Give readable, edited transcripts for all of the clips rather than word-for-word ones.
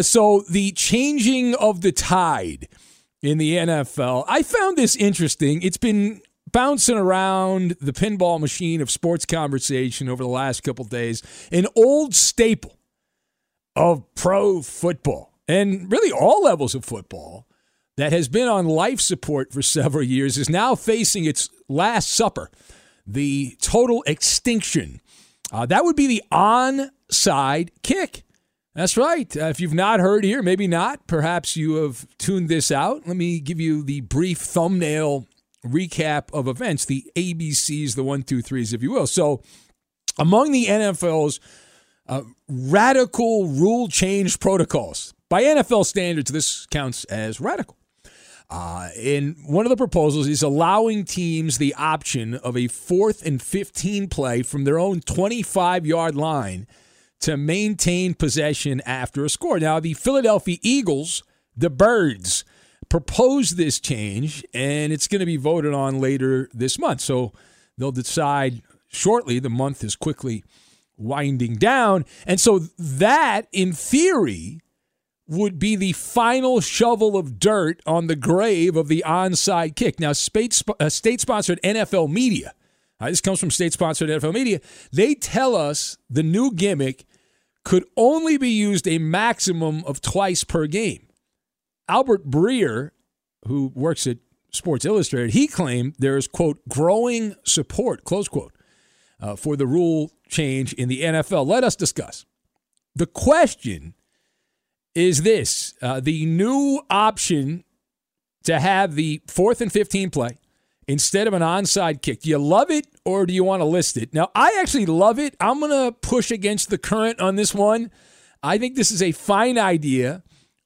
So the changing of the tide in the NFL, I found this interesting. It's been bouncing around the pinball machine of sports conversation over the last couple of days, an old staple of pro football and really all levels of football that has been on life support for several years is now facing its last supper, the total extinction. That would be the onside kick. That's right. If you've not heard here, maybe not. Perhaps you have tuned this out. Let me give you the brief thumbnail recap of events, the ABCs, the 1, 2, 3s, if you will. So among the NFL's radical rule change protocols, by NFL standards, this counts as radical. And one of the proposals is allowing teams the option of a 4th and 15 play from their own 25-yard line to maintain possession after a score. Now, the Philadelphia Eagles, the Birds, proposed this change, and it's going to be voted on later this month. So they'll decide shortly. The month is quickly winding down. And so that, in theory, would be the final shovel of dirt on the grave of the onside kick. Now, state-sponsored NFL media, this comes from state-sponsored NFL media, they tell us the new gimmick could only be used a maximum of twice per game. Albert Breer, who works at Sports Illustrated, he claimed there is, quote, growing support, close quote, for the rule change in the NFL. Let us discuss. The question is this. The new option to have the 4th and 15 play instead of an onside kick. Do you love it or do you want to list it? Now, I actually love it. I'm going to push against the current on this one. I think this is a fine idea,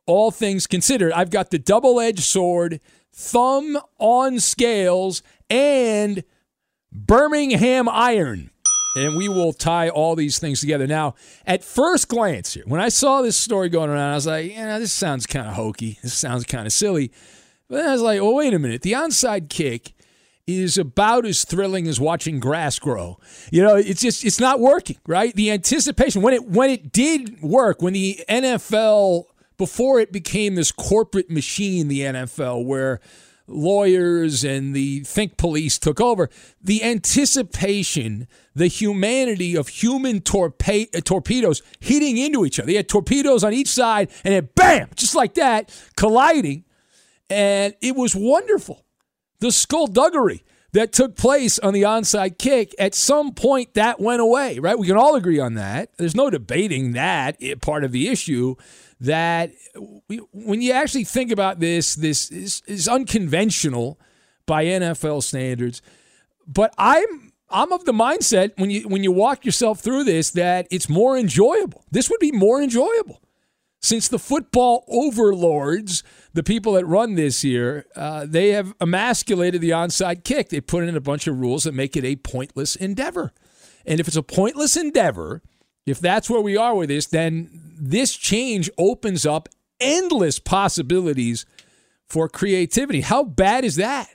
all things considered. I've got the double-edged sword, thumb on scales, and Birmingham iron. And we will tie all these things together. Now, at first glance here, when I saw this story going around, I was like, yeah, this sounds kind of hokey. This sounds kind of silly. But then I was like, oh, wait a minute. The onside kick is about as thrilling as watching grass grow. You know, it's just, it's not working, right? The anticipation, when it did work, when the NFL, before it became this corporate machine, the NFL, where lawyers and the think police took over, the anticipation, the humanity of human torpedoes hitting into each other. They had torpedoes on each side, and then bam, just like that, colliding. And it was wonderful. The skullduggery that took place on the onside kick, at some point that went away, right? We can all agree on that. There's no debating that part of the issue, that when you actually think about this is unconventional by NFL standards. But I'm of the mindset, when you walk yourself through this, that it's more enjoyable. This would be more enjoyable. Since the football overlords, the people that run this here, they have emasculated the onside kick. They put in a bunch of rules that make it a pointless endeavor. And if it's a pointless endeavor, if that's where we are with this, then this change opens up endless possibilities for creativity. How bad is that?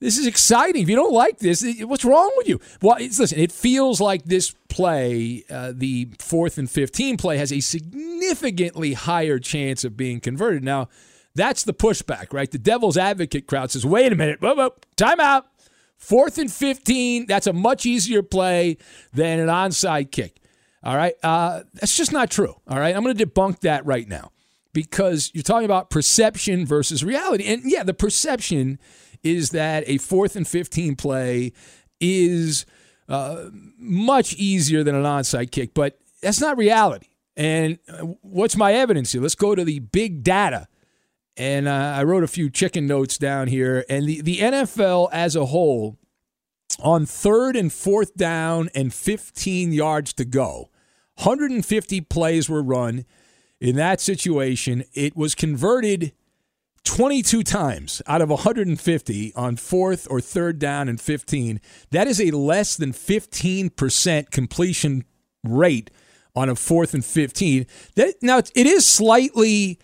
This is exciting. If you don't like this, what's wrong with you? Well, listen, it feels like this play, the 4th and 15 play, has a significantly higher chance of being converted. Now, that's the pushback, right? The devil's advocate crowd says, wait a minute, time out. 4th and 15, that's a much easier play than an onside kick. All right? That's just not true. All right? I'm going to debunk that right now, because you're talking about perception versus reality. And, yeah, the perception is that a 4th and 15 play is much easier than an onside kick, but that's not reality. And what's my evidence here? Let's go to the big data. And I wrote a few chicken notes down here. And the NFL as a whole, on 3rd and 4th down and 15 yards to go, 150 plays were run. In that situation, it was converted 22 times out of 150 on 4th or 3rd down and 15. That is a less than 15% completion rate on a 4th and 15. Now, it is slightly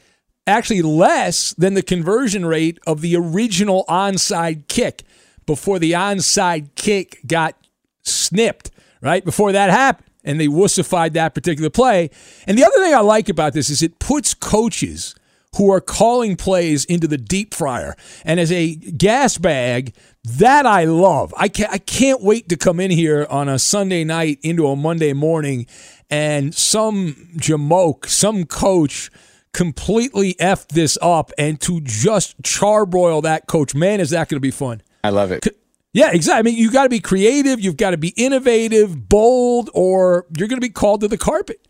actually less than the conversion rate of the original onside kick before the onside kick got snipped, right? Before that happened, and they wussified that particular play. And the other thing I like about this is it puts coaches who are calling plays into the deep fryer. And as a gas bag, that I love. I can't wait to come in here on a Sunday night into a Monday morning, and some jamoke, some coach completely effed this up, and to just charbroil that coach. Man, is that going to be fun. I love it. Yeah, exactly. I mean, you've got to be creative. You've got to be innovative, bold, or you're going to be called to the carpet.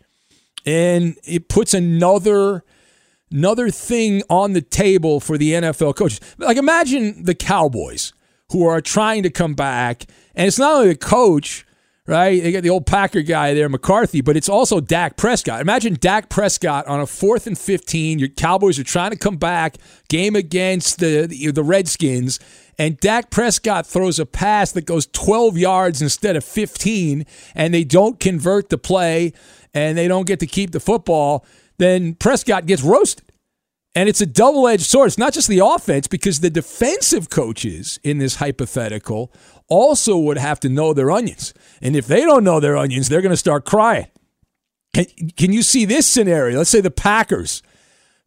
And it puts another thing on the table for the NFL coaches. Like, imagine the Cowboys, who are trying to come back, and it's not only the coach, right? They got the old Packer guy there, McCarthy, but it's also Dak Prescott. Imagine Dak Prescott on a 4th and 15. Your Cowboys are trying to come back, game against the Redskins, and Dak Prescott throws a pass that goes 12 yards instead of 15, and they don't convert the play, and they don't get to keep the football. Then Prescott gets roasted. And it's a double-edged sword. It's not just the offense, because the defensive coaches in this hypothetical also would have to know their onions. And if they don't know their onions, they're going to start crying. Can you see this scenario? Let's say the Packers.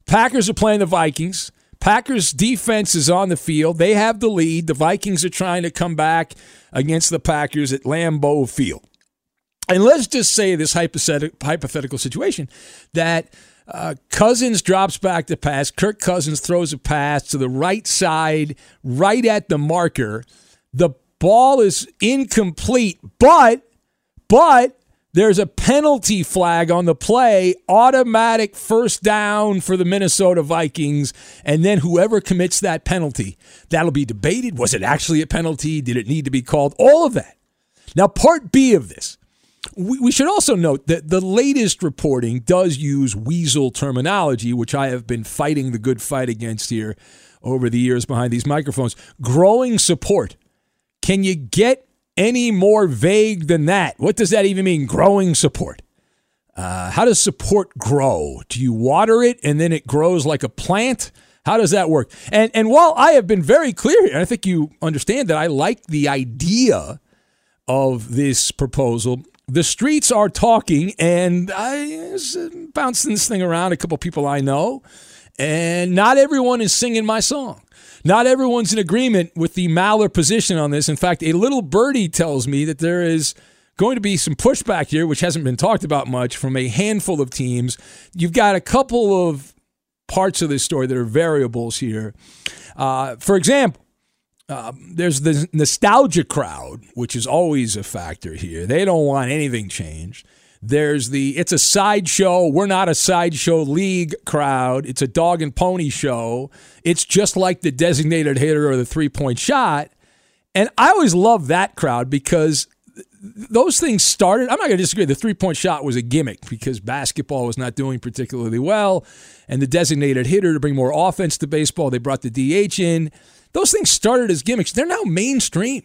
Packers are playing the Vikings. Packers' defense is on the field. They have the lead. The Vikings are trying to come back against the Packers at Lambeau Field. And let's just say this hypothetical situation that Cousins drops back to pass. Kirk Cousins throws a pass to the right side, right at the marker. The ball is incomplete, but there's a penalty flag on the play, automatic first down for the Minnesota Vikings, and then whoever commits that penalty, that'll be debated. Was it actually a penalty? Did it need to be called? All of that. Now, part B of this. We should also note that the latest reporting does use weasel terminology, which I have been fighting the good fight against here over the years behind these microphones. Growing support. Can you get any more vague than that? What does that even mean, growing support? How does support grow? Do you water it and then it grows like a plant? How does that work? And while I have been very clear here, and I think you understand that I like the idea of this proposal, the streets are talking, and I bounced this thing around a couple people I know, and not everyone is singing my song. Not everyone's in agreement with the Maller position on this. In fact, a little birdie tells me that there is going to be some pushback here, which hasn't been talked about much, from a handful of teams. You've got a couple of parts of this story that are variables here. For example, there's the nostalgia crowd, which is always a factor here. They don't want anything changed. There's the it's a sideshow, we're not a sideshow league crowd. It's a dog and pony show. It's just like the designated hitter or the three-point shot. And I always love that crowd because those things started. I'm not going to disagree. The three-point shot was a gimmick because basketball was not doing particularly well. And the designated hitter to bring more offense to baseball, they brought the DH in. Those things started as gimmicks. They're now mainstream.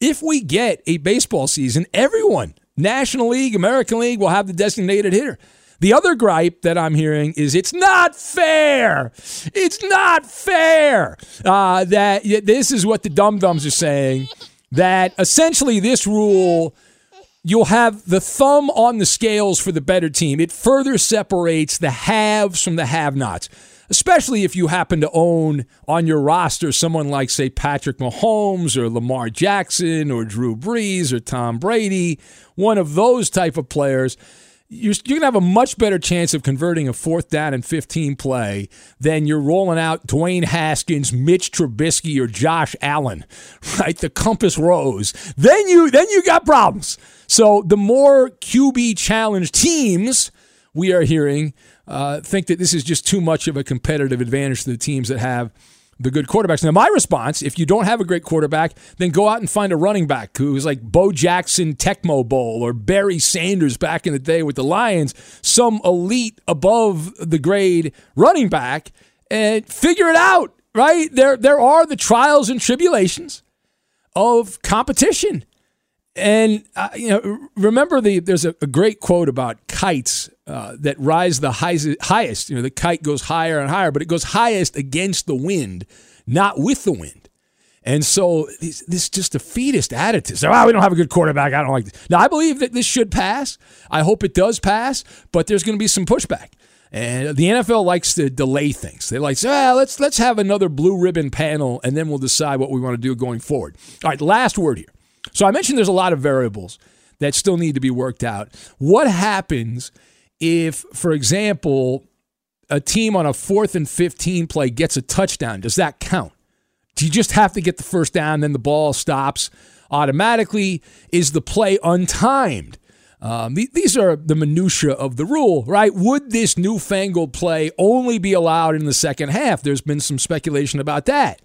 If we get a baseball season, everyone, National League, American League, will have the designated hitter. The other gripe that I'm hearing is it's not fair. It's not fair that this is what the dum-dums are saying, that essentially this rule, you'll have the thumb on the scales for the better team. It further separates the haves from the have-nots, especially if you happen to own on your roster someone like, say, Patrick Mahomes or Lamar Jackson or Drew Brees or Tom Brady, one of those type of players. You're going to have a much better chance of converting a fourth down and 15 play than you're rolling out Dwayne Haskins, Mitch Trubisky, or Josh Allen, right? The compass rose. Then you got problems. So the more QB challenge teams we are hearing think that this is just too much of a competitive advantage to the teams that have the good quarterbacks. Now, my response, if you don't have a great quarterback, then go out and find a running back who's like Bo Jackson Tecmo Bowl or Barry Sanders back in the day with the Lions, some elite above-the-grade running back, and figure it out, right? There are the trials and tribulations of competition. And, remember, there's a great quote about kites that rise the highest. The kite goes higher and higher, but it goes highest against the wind, not with the wind. And so this is just defeatist attitude. So, we don't have a good quarterback. I don't like this. Now, I believe that this should pass. I hope it does pass, but there's going to be some pushback. And the NFL likes to delay things. They like, let's have another blue ribbon panel, and then we'll decide what we want to do going forward. All right, last word here. So I mentioned there's a lot of variables that still need to be worked out. What happens if, for example, a team on a 4th and 15 play gets a touchdown? Does that count? Do you just have to get the first down, then the ball stops automatically? Is the play untimed? These are the minutiae of the rule, right? Would this newfangled play only be allowed in the second half? There's been some speculation about that.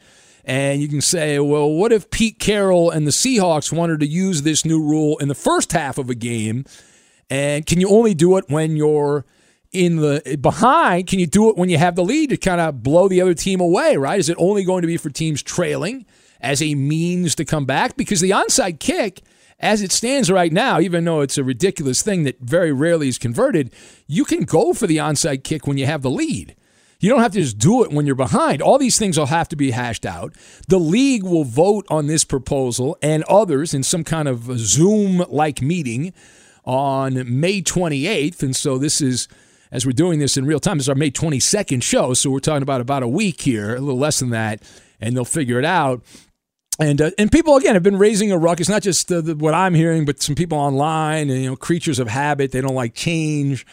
And you can say, well, what if Pete Carroll and the Seahawks wanted to use this new rule in the first half of a game? And can you only do it when you're in the behind? Can you do it when you have the lead to kind of blow the other team away, right? Is it only going to be for teams trailing as a means to come back? Because the onside kick, as it stands right now, even though it's a ridiculous thing that very rarely is converted, you can go for the onside kick when you have the lead. You don't have to just do it when you're behind. All these things will have to be hashed out. The league will vote on this proposal and others in some kind of Zoom-like meeting on May 28th. And so this is, as we're doing this in real time, this is our May 22nd show. So we're talking about a week here, a little less than that, and they'll figure it out. And people, again, have been raising a ruckus, not just what I'm hearing, but some people online, and, you know, creatures of habit, they don't like change.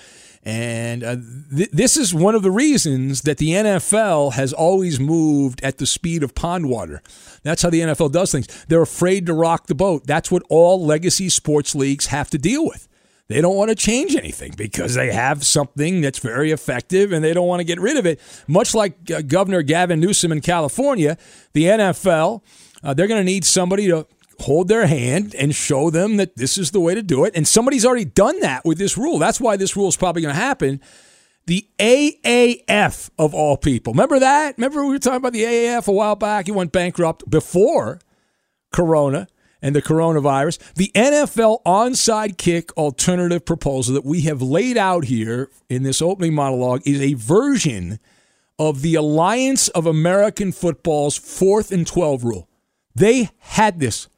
And this is one of the reasons that the NFL has always moved at the speed of pond water. That's how the NFL does things. They're afraid to rock the boat. That's what all legacy sports leagues have to deal with. They don't want to change anything because they have something that's very effective and they don't want to get rid of it. Much like Governor Gavin Newsom in California, the NFL, they're going to need somebody to hold their hand and show them that this is the way to do it. And somebody's already done that with this rule. That's why this rule is probably going to happen. The AAF, of all people. Remember that? Remember we were talking about the AAF a while back? It went bankrupt before Corona and the coronavirus. The NFL onside kick alternative proposal that we have laid out here in this opening monologue is a version of the Alliance of American Football's 4th and 12 rule. They had this.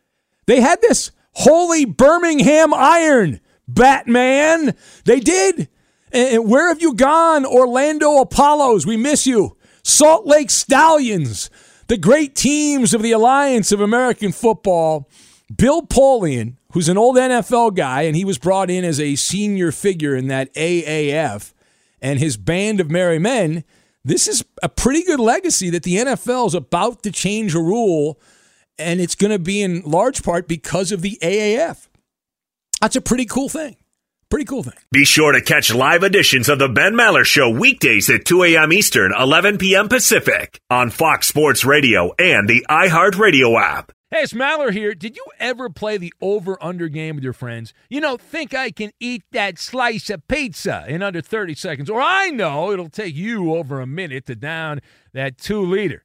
They had this. Holy Birmingham iron, Batman. They did. And where have you gone, Orlando Apollos? We miss you. Salt Lake Stallions, the great teams of the Alliance of American Football. Bill Polian, who's an old NFL guy, and he was brought in as a senior figure in that AAF, and his band of merry men, this is a pretty good legacy that the NFL is about to change a rule, and it's going to be in large part because of the AAF. That's a pretty cool thing. Pretty cool thing. Be sure to catch live editions of the Ben Maller Show weekdays at 2 a.m. Eastern, 11 p.m. Pacific on Fox Sports Radio and the iHeartRadio app. Hey, it's Maller here. Did you ever play the over-under game with your friends? You know, think I can eat that slice of pizza in under 30 seconds, or I know it'll take you over a minute to down that 2-liter.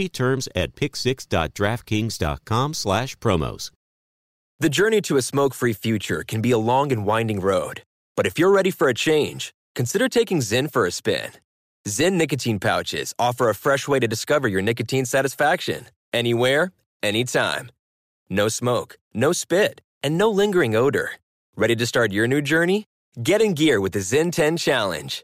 terms at pick6.draftkings.com/promos. The journey to a smoke-free future can be a long and winding road, but if you're ready for a change, consider taking Zyn for a spin. Zyn nicotine pouches offer a fresh way to discover your nicotine satisfaction anywhere, anytime. No smoke, no spit, and no lingering odor. Ready to start your new journey? Get in gear with the Zyn 10 Challenge.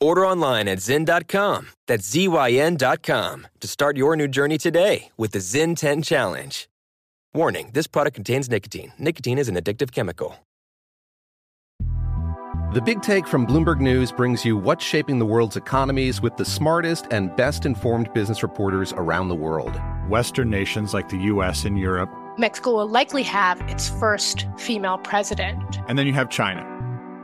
Order online at Zyn.com, that's ZYN.com, to start your new journey today with the Zyn 10 Challenge. Warning, this product contains nicotine. Nicotine is an addictive chemical. The Big Take from Bloomberg News brings you what's shaping the world's economies with the smartest and best-informed business reporters around the world. Western nations like the U.S. and Europe. Mexico will likely have its first female president. And then you have China.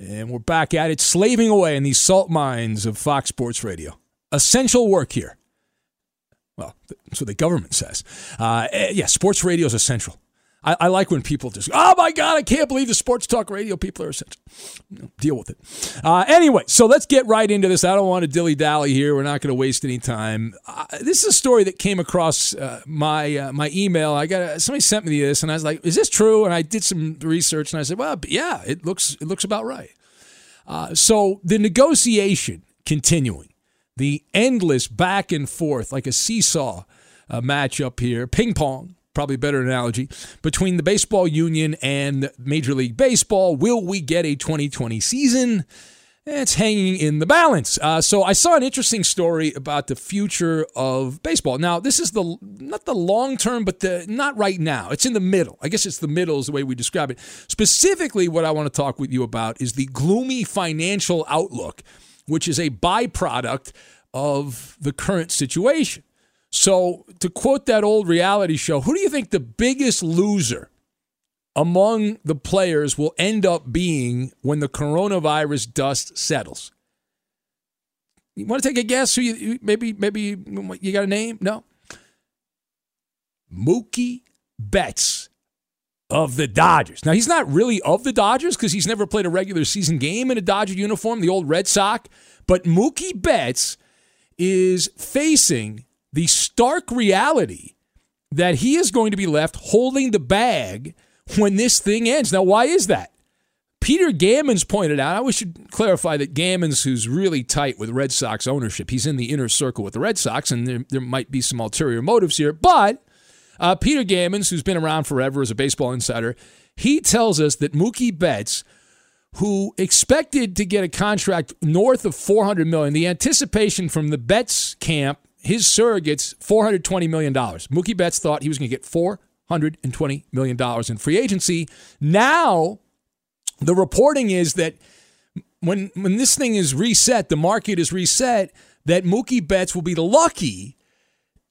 And we're back at it, slaving away in these salt mines of Fox Sports Radio. Essential work here. Well, that's what the government says. Yeah, sports radio is essential. I like when people just, oh my God, I can't believe the sports talk radio people are essential. No, deal with it. Anyway, so let's get right into this. I don't want to dilly-dally here. We're not going to waste any time. This is a story that came across my email. Somebody sent me this, and I was like, is this true? And I did some research, and I said, well, yeah, it looks about right. So the negotiation continuing, the endless back and forth, like a seesaw matchup here, ping pong. Probably a better analogy, between the baseball union and Major League Baseball. Will we get a 2020 season? It's hanging in the balance. So I saw an interesting story about the future of baseball. Now, this is not the long term, but not right now. It's in the middle. I guess it's the middle is the way we describe it. Specifically, what I want to talk with you about is the gloomy financial outlook, which is a byproduct of the current situation. So, to quote that old reality show, who do you think the biggest loser among the players will end up being when the coronavirus dust settles? You want to take a guess? Who maybe you got a name? No. Mookie Betts of the Dodgers. Now, he's not really of the Dodgers because he's never played a regular season game in a Dodger uniform, the old Red Sox. But Mookie Betts is facing the stark reality that he is going to be left holding the bag when this thing ends. Now, why is that? Peter Gammons pointed out, I should clarify that Gammons, who's really tight with Red Sox ownership, he's in the inner circle with the Red Sox, and there might be some ulterior motives here. But Peter Gammons, who's been around forever as a baseball insider, he tells us that Mookie Betts, who expected to get a contract north of $400 million, the anticipation from the Betts camp, his surrogates, $420 million. Mookie Betts thought he was going to get $420 million in free agency. Now, the reporting is that when this thing is reset, the market is reset, that Mookie Betts will be lucky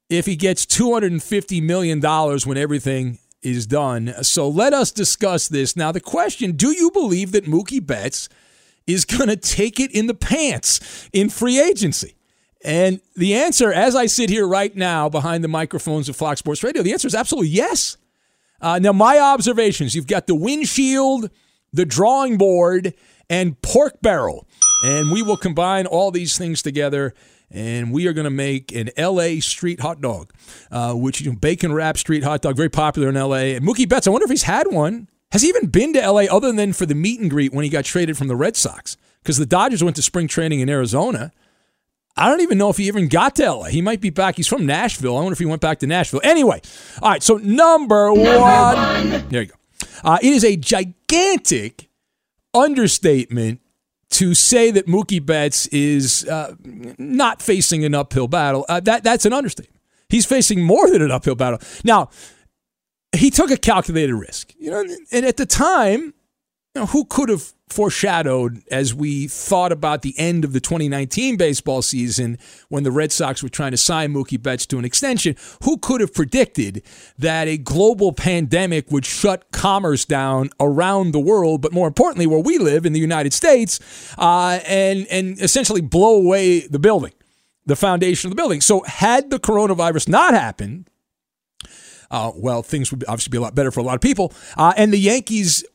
if he gets $250 million when everything is done. So let us discuss this. Now, the question, do you believe that Mookie Betts is going to take it in the pants in free agency? And the answer, as I sit here right now behind the microphones of Fox Sports Radio, the answer is absolutely yes. Now, my observations, you've got the windshield, the drawing board, and pork barrel. And we will combine all these things together, and we are going to make an L.A. street hot dog, which is bacon-wrapped street hot dog, very popular in L.A. And Mookie Betts, I wonder if he's had one. Has he even been to L.A. other than for the meet and greet when he got traded from the Red Sox? Because the Dodgers went to spring training in Arizona. I don't even know if he even got to L.A. He might be back. He's from Nashville. I wonder if he went back to Nashville. Anyway, all right, so number one. There you go. It is a gigantic understatement to say that Mookie Betts is not facing an uphill battle. That's an understatement. He's facing more than an uphill battle. Now, he took a calculated risk. You know, and at the time, Now, who could have foreshadowed as we thought about the end of the 2019 baseball season when the Red Sox were trying to sign Mookie Betts to an extension, who could have predicted that a global pandemic would shut commerce down around the world, but more importantly, where we live in the United States, and essentially blow away the building, the foundation of the building? So had the coronavirus not happened, well, things would obviously be a lot better for a lot of people, and the Yankees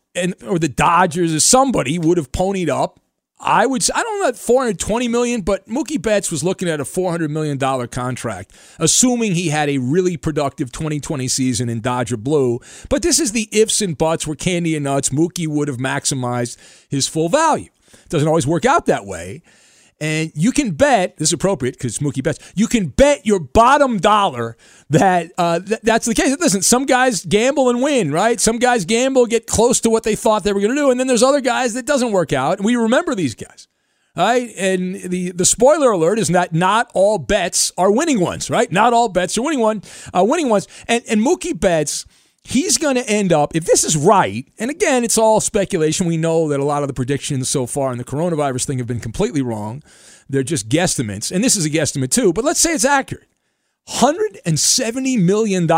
or the Dodgers or somebody would have ponied up. I don't know that $420 million, but Mookie Betts was looking at a $400 million contract, assuming he had a really productive 2020 season in Dodger Blue. But this is the ifs and buts where candy and nuts, Mookie would have maximized his full value. It doesn't always work out that way. And you can bet, this is appropriate because Mookie Betts, you can bet your bottom dollar that that's the case. Listen, some guys gamble and win, right? Some guys gamble, get close to what they thought they were going to do, and then there's other guys that doesn't work out. And we remember these guys, right? And the spoiler alert is that not all bets are winning ones, right? Not all bets are winning ones. And Mookie Betts, he's going to end up, if this is right, and again, it's all speculation. We know that a lot of the predictions so far in the coronavirus thing have been completely wrong. They're just guesstimates, and this is a guesstimate too, but let's say it's accurate. $170 million.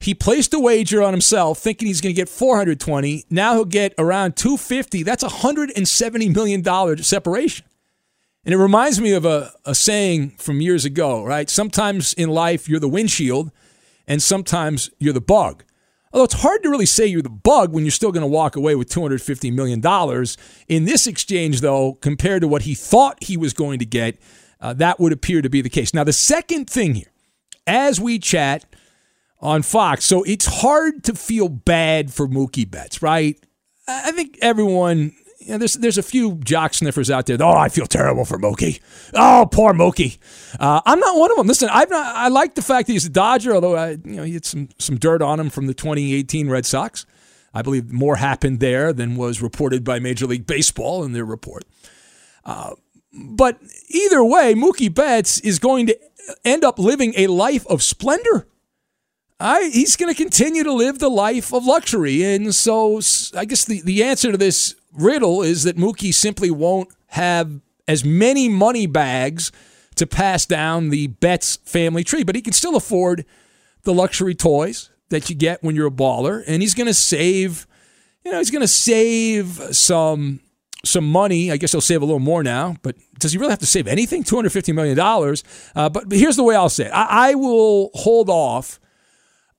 He placed a wager on himself thinking he's going to get $420. Now he'll get around $250. That's $170 million separation. And it reminds me of a saying from years ago, right? Sometimes in life, you're the windshield, and sometimes you're the bug. Although it's hard to really say you're the bug when you're still going to walk away with $250 million. In this exchange, though, compared to what he thought he was going to get, that would appear to be the case. Now, the second thing here, as we chat on Fox, so it's hard to feel bad for Mookie Betts, right? I think everyone, you know, there's a few jock sniffers out there. Oh, I feel terrible for Mookie. Oh, poor Mookie. I'm not one of them. Listen, I like the fact that he's a Dodger, although he had some dirt on him from the 2018 Red Sox. I believe more happened there than was reported by Major League Baseball in their report. But either way, Mookie Betts is going to end up living a life of splendor. He's going to continue to live the life of luxury. And so I guess the answer to this riddle is that Mookie simply won't have as many money bags to pass down the Betts family tree, but he can still afford the luxury toys that you get when you're a baller, and he's going to save, some money. I guess he'll save a little more now, but does he really have to save anything? $250 million. But here's the way I'll say it. I will hold off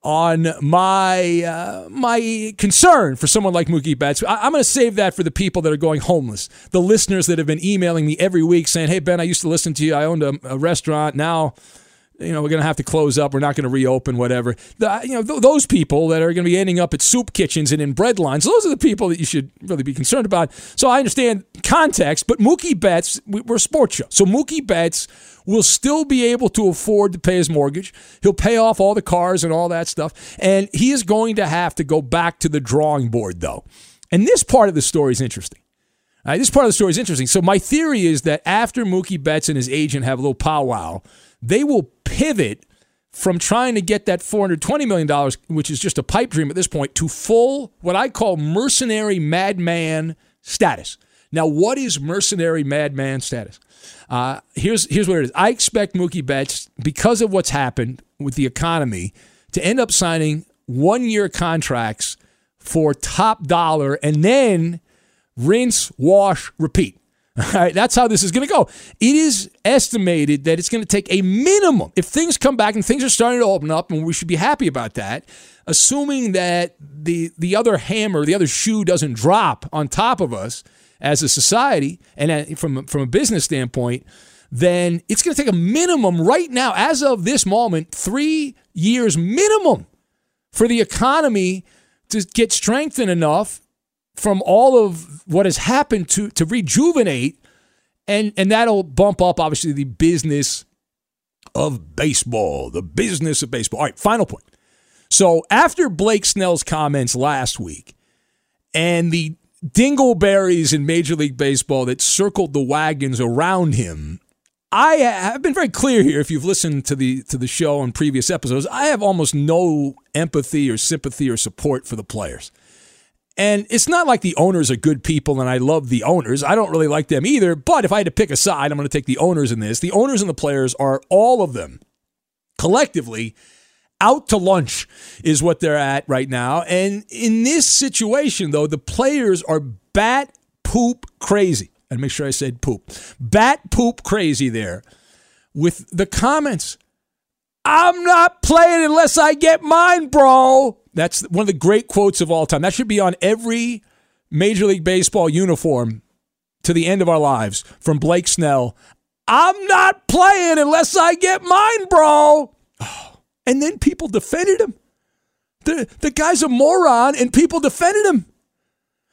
on my my concern for someone like Mookie Betts. I'm going to save that for the people that are going homeless, the listeners that have been emailing me every week saying, hey, Ben, I used to listen to you. I owned a restaurant. Now, we're going to have to close up. We're not going to reopen, whatever. Those people that are going to be ending up at soup kitchens and in bread lines, those are the people that you should really be concerned about. So I understand context, but Mookie Betts, we're a sports show. So Mookie Betts will still be able to afford to pay his mortgage. He'll pay off all the cars and all that stuff. And he is going to have to go back to the drawing board, though. And this part of the story is interesting. This part of the story is interesting. So my theory is that after Mookie Betts and his agent have a little powwow, they will pivot from trying to get that $420 million, which is just a pipe dream at this point, to full, what I call mercenary madman status. Now, what is mercenary madman status? Here's what it is. I expect Mookie Betts, because of what's happened with the economy, to end up signing one-year contracts for top dollar and then rinse, wash, repeat. All right, that's how this is going to go. It is estimated that it's going to take a minimum, if things come back and things are starting to open up, and we should be happy about that, assuming that the other hammer, the other shoe doesn't drop on top of us as a society, and from a business standpoint, then it's going to take a minimum right now, as of this moment, 3 years minimum for the economy to get strengthened enough from all of what has happened to rejuvenate, and that'll bump up, obviously, the business of baseball. The business of baseball. All right, final point. So after Blake Snell's comments last week and the dingleberries in Major League Baseball that circled the wagons around him, I have been very clear here, if you've listened to the show and previous episodes, I have almost no empathy or sympathy or support for the players. And it's not like the owners are good people and I love the owners. I don't really like them either. But if I had to pick a side, I'm going to take the owners in this. The owners and the players are, all of them, collectively, out to lunch is what they're at right now. And in this situation, though, the players are bat poop crazy. And make sure I said poop. Bat poop crazy there with the comments. I'm not playing unless I get mine, bro. That's one of the great quotes of all time. That should be on every Major League Baseball uniform to the end of our lives from Blake Snell. I'm not playing unless I get mine, bro. And then people defended him. The guy's a moron, and people defended him.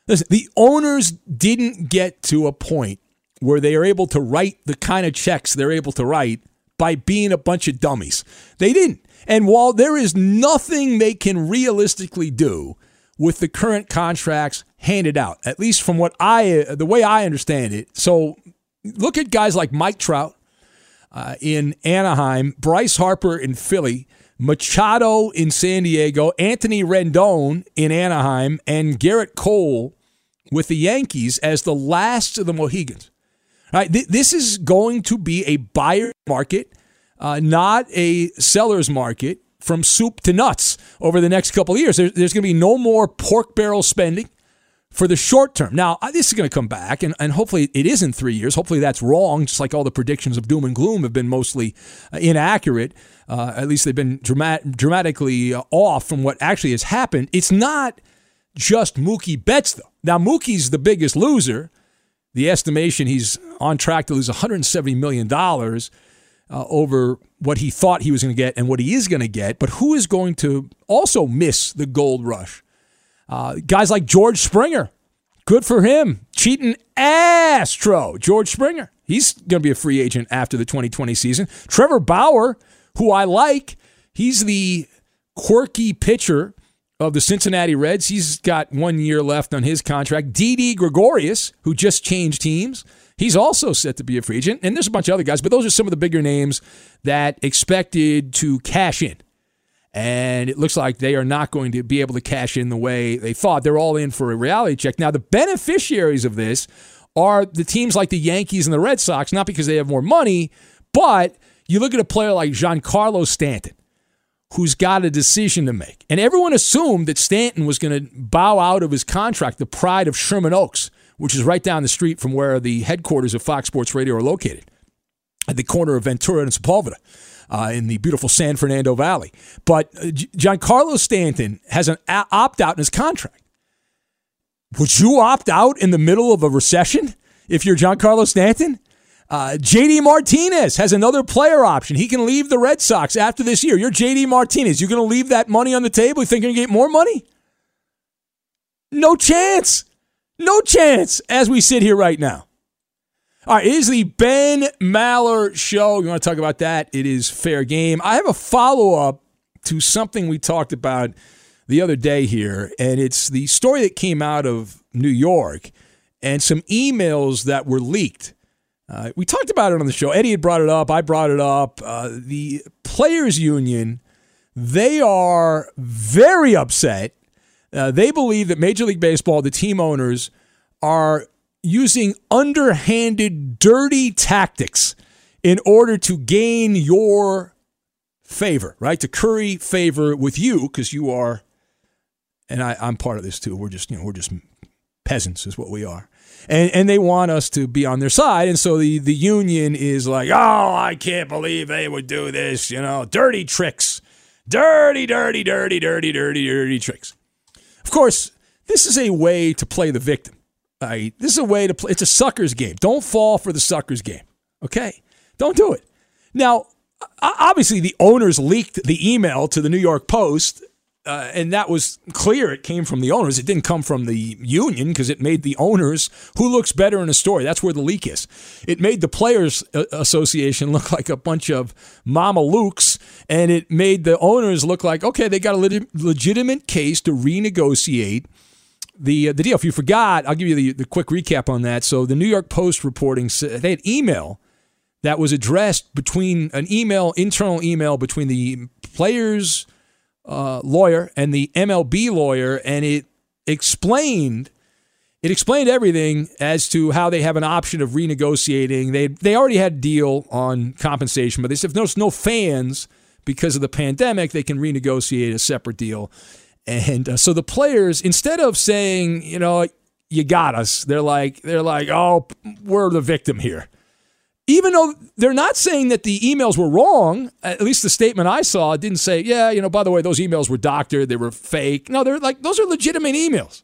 Listen, the owners didn't get to a point where they are able to write the kind of checks they're able to write by being a bunch of dummies. They didn't. And while there is nothing they can realistically do with the current contracts handed out, at least from what the way I understand it. So look at guys like Mike Trout in Anaheim, Bryce Harper in Philly, Machado in San Diego, Anthony Rendon in Anaheim, and Garrett Cole with the Yankees as the last of the Mohicans. All right, this is going to be a buyer market, not a seller's market, from soup to nuts over the next couple of years. There's going to be no more pork barrel spending for the short term. Now, this is going to come back, and hopefully it is in 3 years. Hopefully that's wrong, just like all the predictions of doom and gloom have been mostly inaccurate. At least they've been dramatically off from what actually has happened. It's not just Mookie Betts, though. Now, Mookie's the biggest loser. The estimation he's on track to lose $170 million over what he thought he was going to get and what he is going to get. But who is going to also miss the gold rush? Guys like George Springer. Good for him. Cheating Astro. George Springer. He's going to be a free agent after the 2020 season. Trevor Bauer, who I like. He's the quirky pitcher of the Cincinnati Reds. He's got 1 year left on his contract. D.D. Gregorius, who just changed teams, he's also set to be a free agent. And there's a bunch of other guys, but those are some of the bigger names that expected to cash in. And it looks like they are not going to be able to cash in the way they thought. They're all in for a reality check. Now, the beneficiaries of this are the teams like the Yankees and the Red Sox, not because they have more money, but you look at a player like Giancarlo Stanton, who's got a decision to make. And everyone assumed that Stanton was going to bow out of his contract, the pride of Sherman Oaks, which is right down the street from where the headquarters of Fox Sports Radio are located, at the corner of Ventura and Sepulveda, in the beautiful San Fernando Valley. But Giancarlo Stanton has an opt-out in his contract. Would you opt out in the middle of a recession if you're Giancarlo Stanton? J.D. Martinez has another player option. He can leave the Red Sox after this year. You're J.D. Martinez. You're going to leave that money on the table? You think you're going to get more money? No chance. No chance as we sit here right now. All right, it is the Ben Maller Show. You want to talk about that? It is fair game. I have a follow-up to something we talked about the other day here, and it's the story that came out of New York and some emails that were leaked. We talked about it on the show. Eddie had brought it up. I brought it up. The Players Union, they are very upset. They believe that Major League Baseball, the team owners, are using underhanded, dirty tactics in order to gain your favor, right? To curry favor with you because you are, and I'm part of this too. We're just peasants is what we are. And they want us to be on their side. And so the union is like, oh, I can't believe they would do this. You know, dirty tricks. Dirty tricks. Of course, this is a way to play the victim. Right? This is a way to play. It's a sucker's game. Don't fall for the sucker's game. Okay? Don't do it. Now, obviously, the owners leaked the email to the New York Post. And that was clear. It came from the owners. It didn't come from the union because it made the owners who looks better in a story. That's where the leak is. It made the Players Association look like a bunch of Mama Lukes, and it made the owners look like, okay, they got a legitimate case to renegotiate the deal. If you forgot, I'll give you the quick recap on that. So the New York Post reporting, they had email that was addressed between an internal email between the players' lawyer and the MLB lawyer, and it explained everything as to how they have an option of renegotiating. They already had a deal on compensation, but they said if there's no fans because of the pandemic, they can renegotiate a separate deal. And so the players, instead of saying, you know, you got us, they're like, oh, we're the victim here. Even though they're not saying that the emails were wrong, at least the statement I saw didn't say, yeah, you know, by the way, those emails were doctored, they were fake. No, they're like, those are legitimate emails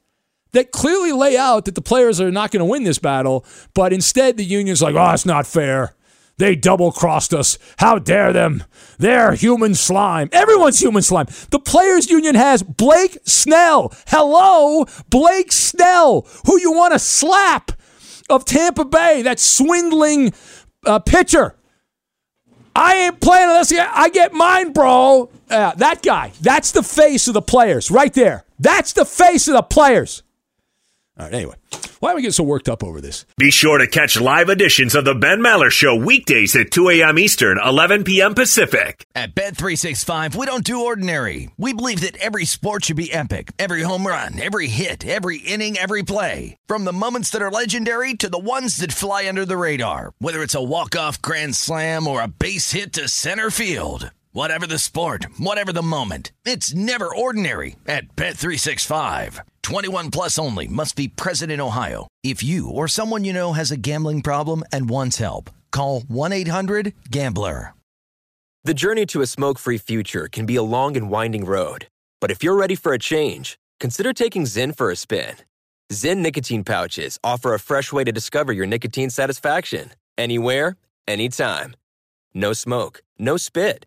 that clearly lay out that the players are not going to win this battle, but instead the union's like, oh, it's not fair. They double-crossed us. How dare them? They're human slime. Everyone's human slime. The Players Union has Blake Snell. Hello, Blake Snell, who you want to slap of Tampa Bay, that swindling pitcher. I ain't playing unless I get mine, bro. That guy. That's the face of the players right there. That's the face of the players. All right, anyway. Why are we getting so worked up over this? Be sure to catch live editions of the Ben Maller Show weekdays at 2 a.m. Eastern, 11 p.m. Pacific. At Bet365, we don't do ordinary. We believe that every sport should be epic. Every home run, every hit, every inning, every play. From the moments that are legendary to the ones that fly under the radar. Whether it's a walk-off grand slam or a base hit to center field. Whatever the sport, whatever the moment, it's never ordinary at Bet365. 21 plus only. Must be present in Ohio. If you or someone you know has a gambling problem and wants help, call 1-800-GAMBLER. The journey to a smoke-free future can be a long and winding road. But if you're ready for a change, consider taking Zyn for a spin. Zyn nicotine pouches offer a fresh way to discover your nicotine satisfaction. Anywhere, anytime. No smoke, no spit,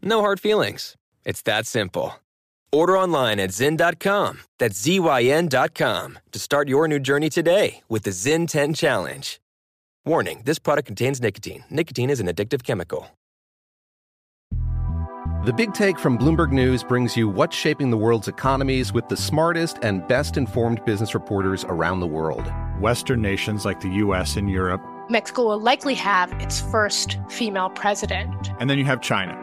no hard feelings. It's that simple. Order online at Zyn.com. That's ZYN.com to start your new journey today with the Zyn 10 Challenge. Warning, this product contains nicotine. Nicotine is an addictive chemical. The Big Take from Bloomberg News brings you what's shaping the world's economies with the smartest and best-informed business reporters around the world. Western nations like the U.S. and Europe. Mexico will likely have its first female president. And then you have China.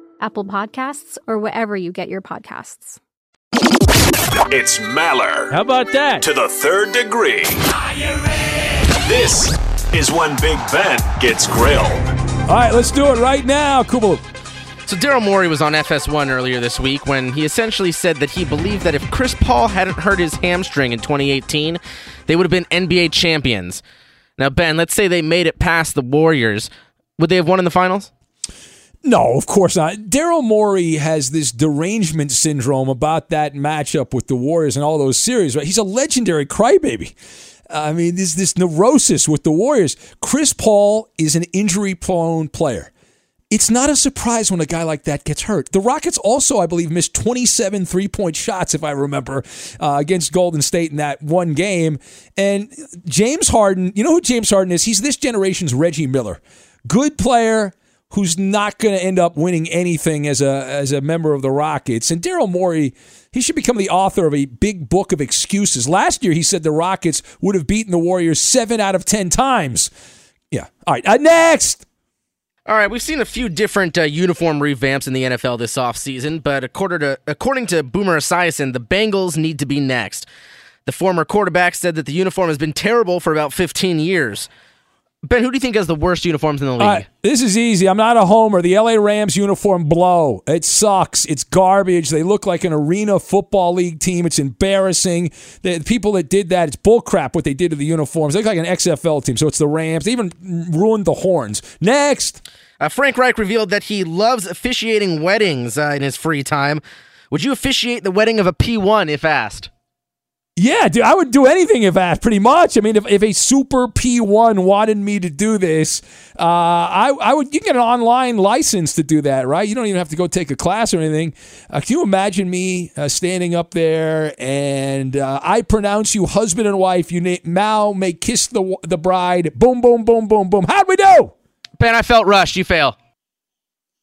Apple Podcasts, or wherever you get your podcasts. It's Maller. How about that? To the third degree. Are you ready? This is when Big Ben gets grilled. All right, let's do it right now, Kubalu. So Daryl Morey was on FS1 earlier this week when he essentially said that he believed that if Chris Paul hadn't hurt his hamstring in 2018, they would have been NBA champions. Now, Ben, let's say they made it past the Warriors. Would they have won in the finals? No, of course not. Daryl Morey has this derangement syndrome about that matchup with the Warriors and all those series, right? He's a legendary crybaby. I mean, this neurosis with the Warriors. Chris Paul is an injury-prone player. It's not a surprise when a guy like that gets hurt. The Rockets also, I believe, missed 27 three-point shots, if I remember, against Golden State in that one game. And James Harden, you know who James Harden is? He's this generation's Reggie Miller. Good player who's not going to end up winning anything as a member of the Rockets. And Daryl Morey, he should become the author of a big book of excuses. Last year, he said the Rockets would have beaten the Warriors 7 out of 10 times. Yeah. All right. Next! All right, we've seen a few different uniform revamps in the NFL this offseason, but according to Boomer Esiason, the Bengals need to be next. The former quarterback said that the uniform has been terrible for about 15 years. Ben, who do you think has the worst uniforms in the league? This is easy. I'm not a homer. The LA Rams uniform blow. It sucks. It's garbage. They look like an arena football league team. It's embarrassing. The people that did that, it's bullcrap what they did to the uniforms. They look like an XFL team, so it's the Rams. They even ruined the horns. Next! Frank Reich revealed that he loves officiating weddings in his free time. Would you officiate the wedding of a P1 if asked? Yeah, dude, I would do anything if asked, pretty much. I mean, if a super P1 wanted me to do this, I would. You can get an online license to do that, right? You don't even have to go take a class or anything. Can you imagine me standing up there and I pronounce you husband and wife, you now may kiss the bride, boom, boom, boom, boom, boom. How'd we do? Ben, I felt rushed. You fail.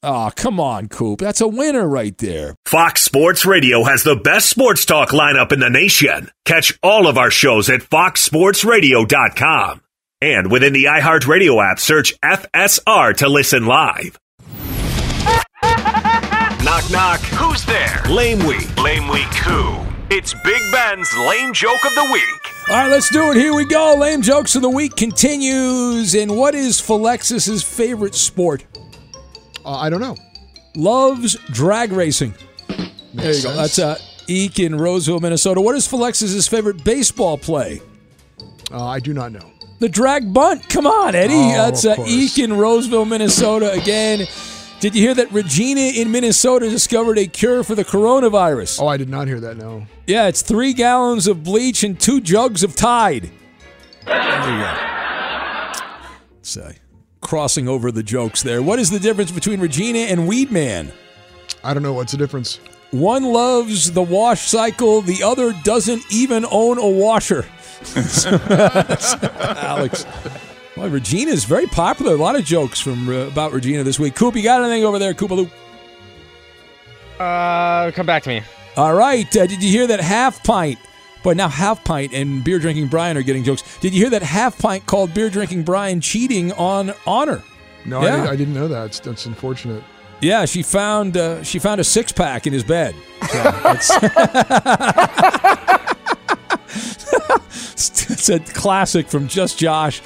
Oh, come on, Coop. That's a winner right there. Fox Sports Radio has the best sports talk lineup in the nation. Catch all of our shows at foxsportsradio.com. And within the iHeartRadio app, search FSR to listen live. Knock, knock. Who's there? Lame Week. Lame Week who? It's Big Ben's Lame Joke of the Week. All right, let's do it. Here we go. Lame Jokes of the Week continues. And what is Philexis' favorite sport? I don't know. Loves drag racing. There you go. That's Eek in Roseville, Minnesota. What is Philexis' favorite baseball play? I do not know. The drag bunt. Come on, Eddie. That's Eek in Roseville, Minnesota again. Did you hear that Regina in Minnesota discovered a cure for the coronavirus? Oh, I did not hear that, no. Yeah, it's 3 gallons of bleach and 2 jugs of Tide. There you go. Say. Crossing over the jokes there. What is the difference between Regina and Weedman? I don't know. What's the difference? One loves the wash cycle. The other doesn't even own a washer. Alex. Well, Regina is very popular. A lot of jokes from about Regina this week. Coop, you got anything over there, Koopaloop? Come back to me. All right. Did you hear that Half Pint? Boy, now Half Pint and Beer Drinking Brian are getting jokes. Did you hear that Half Pint called Beer Drinking Brian cheating on Honor? No, yeah. I didn't know that. That's unfortunate. Yeah, she found a six-pack in his bed. So it's a classic from Just Josh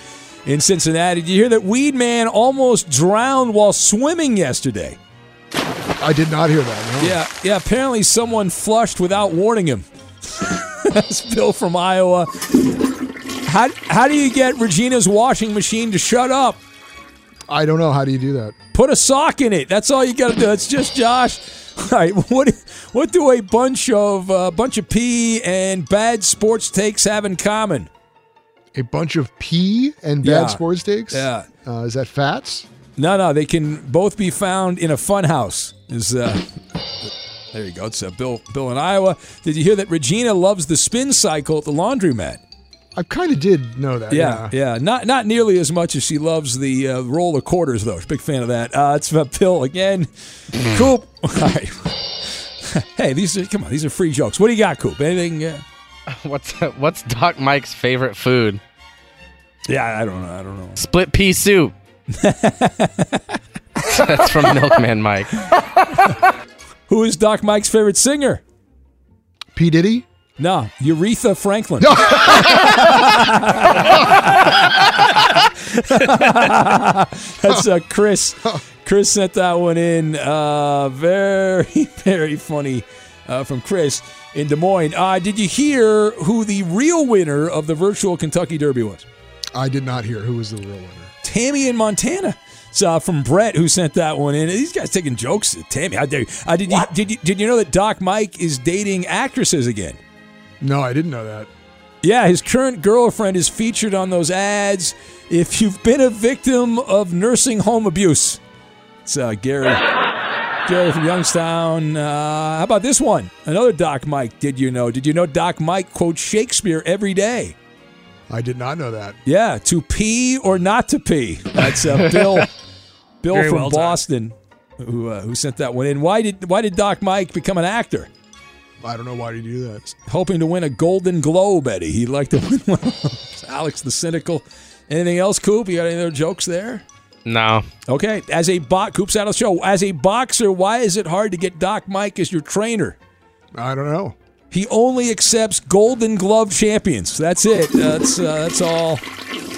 in Cincinnati. Did you hear that Weed Man almost drowned while swimming yesterday? I did not hear that. No. Yeah, apparently someone flushed without warning him. That's Bill from Iowa. How do you get Regina's washing machine to shut up? I don't know. How do you do that? Put a sock in it. That's all you got to do. It's Just Josh. All right, what do a bunch of pee and bad sports takes have in common? A bunch of pee and bad sports takes? Yeah. Is that fats? No, they can both be found in a fun house. There you go. It's Bill in Iowa. Did you hear that Regina loves the spin cycle at the laundromat? I kind of did know that. Yeah. Not nearly as much as she loves the roll of quarters, though. She's a big fan of that. It's about Bill again. Coop. All right. Hey, these are free jokes. What do you got, Coop? Anything? What's Doc Mike's favorite food? Yeah, I don't know. Split pea soup. That's from Milkman Mike. Who is Doc Mike's favorite singer? P. Diddy? No, Aretha Franklin. That's Chris. Chris sent that one in. Very, very funny from Chris in Des Moines. Did you hear who the real winner of the virtual Kentucky Derby was? I did not hear. Who was the real winner? Tammy in Montana. It's from Brett, who sent that one in. These guys taking jokes at Tammy. How dare you? Did you know that Doc Mike is dating actresses again? No, I didn't know that. Yeah, his current girlfriend is featured on those ads. If you've been a victim of nursing home abuse, it's Gary from Youngstown. How about this one? Another Doc Mike. Did you know Doc Mike quotes Shakespeare every day? I did not know that. Yeah, to pee or not to pee. That's Bill from Boston, who sent that one in. Why did Doc Mike become an actor? I don't know why he do that. Hoping to win a Golden Globe, Eddie. He'd like to win one. Alex the Cynical. Anything else, Coop? You got any other jokes there? No. Okay. Coop's out of the show. As a boxer, why is it hard to get Doc Mike as your trainer? I don't know. He only accepts Golden Glove champions. That's it. That's all.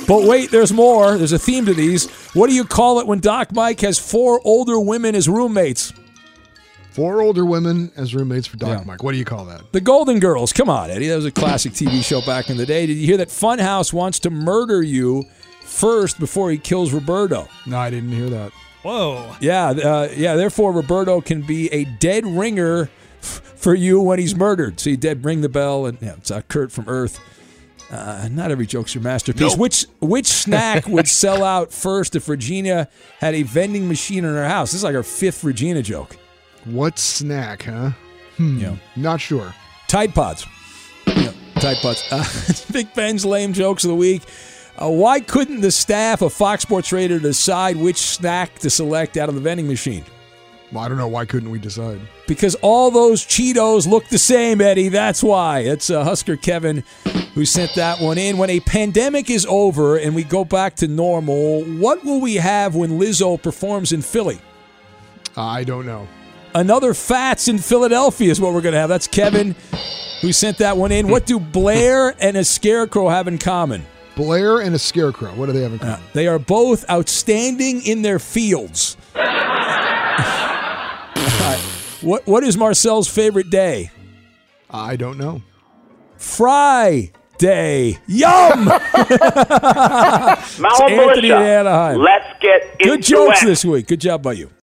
But wait, there's more. There's a theme to these. What do you call it when Doc Mike has four older women as roommates? Four older women as roommates for Doc Mike. What do you call that? The Golden Girls. Come on, Eddie. That was a classic TV show back in the day. Did you hear that Funhouse wants to murder you first before he kills Roberto? No, I didn't hear that. Whoa. Yeah. Therefore, Roberto can be a dead ringer for you when he's murdered. So you dead ring the bell, and it's Kurt from Earth. Not every joke's your masterpiece. Nope. Which snack would sell out first if Regina had a vending machine in her house? This is like our fifth Regina joke. What snack, huh? Yeah. Not sure. Tide Pods. Yeah, Tide Pods. Big Ben's lame jokes of the week. Why couldn't the staff of Fox Sports Radio decide which snack to select out of the vending machine? Well, I don't know. Why couldn't we decide? Because all those Cheetos look the same, Eddie. That's why. It's Husker Kevin who sent that one in. When a pandemic is over and we go back to normal, what will we have when Lizzo performs in Philly? I don't know. Another Fats in Philadelphia is what we're going to have. That's Kevin who sent that one in. What do Blair and a scarecrow have in common? Blair and a scarecrow. What do they have in common? They are both outstanding in their fields. What is Marcel's favorite day? I don't know. Fry Day. Yum! Anthony in Anaheim. Let's get into it. Good jokes this week. Good job by you.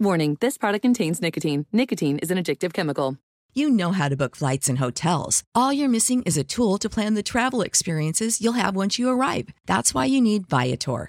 Warning, this product contains nicotine. Nicotine is an addictive chemical. You know how to book flights and hotels. All you're missing is a tool to plan the travel experiences you'll have once you arrive. That's why you need Viator.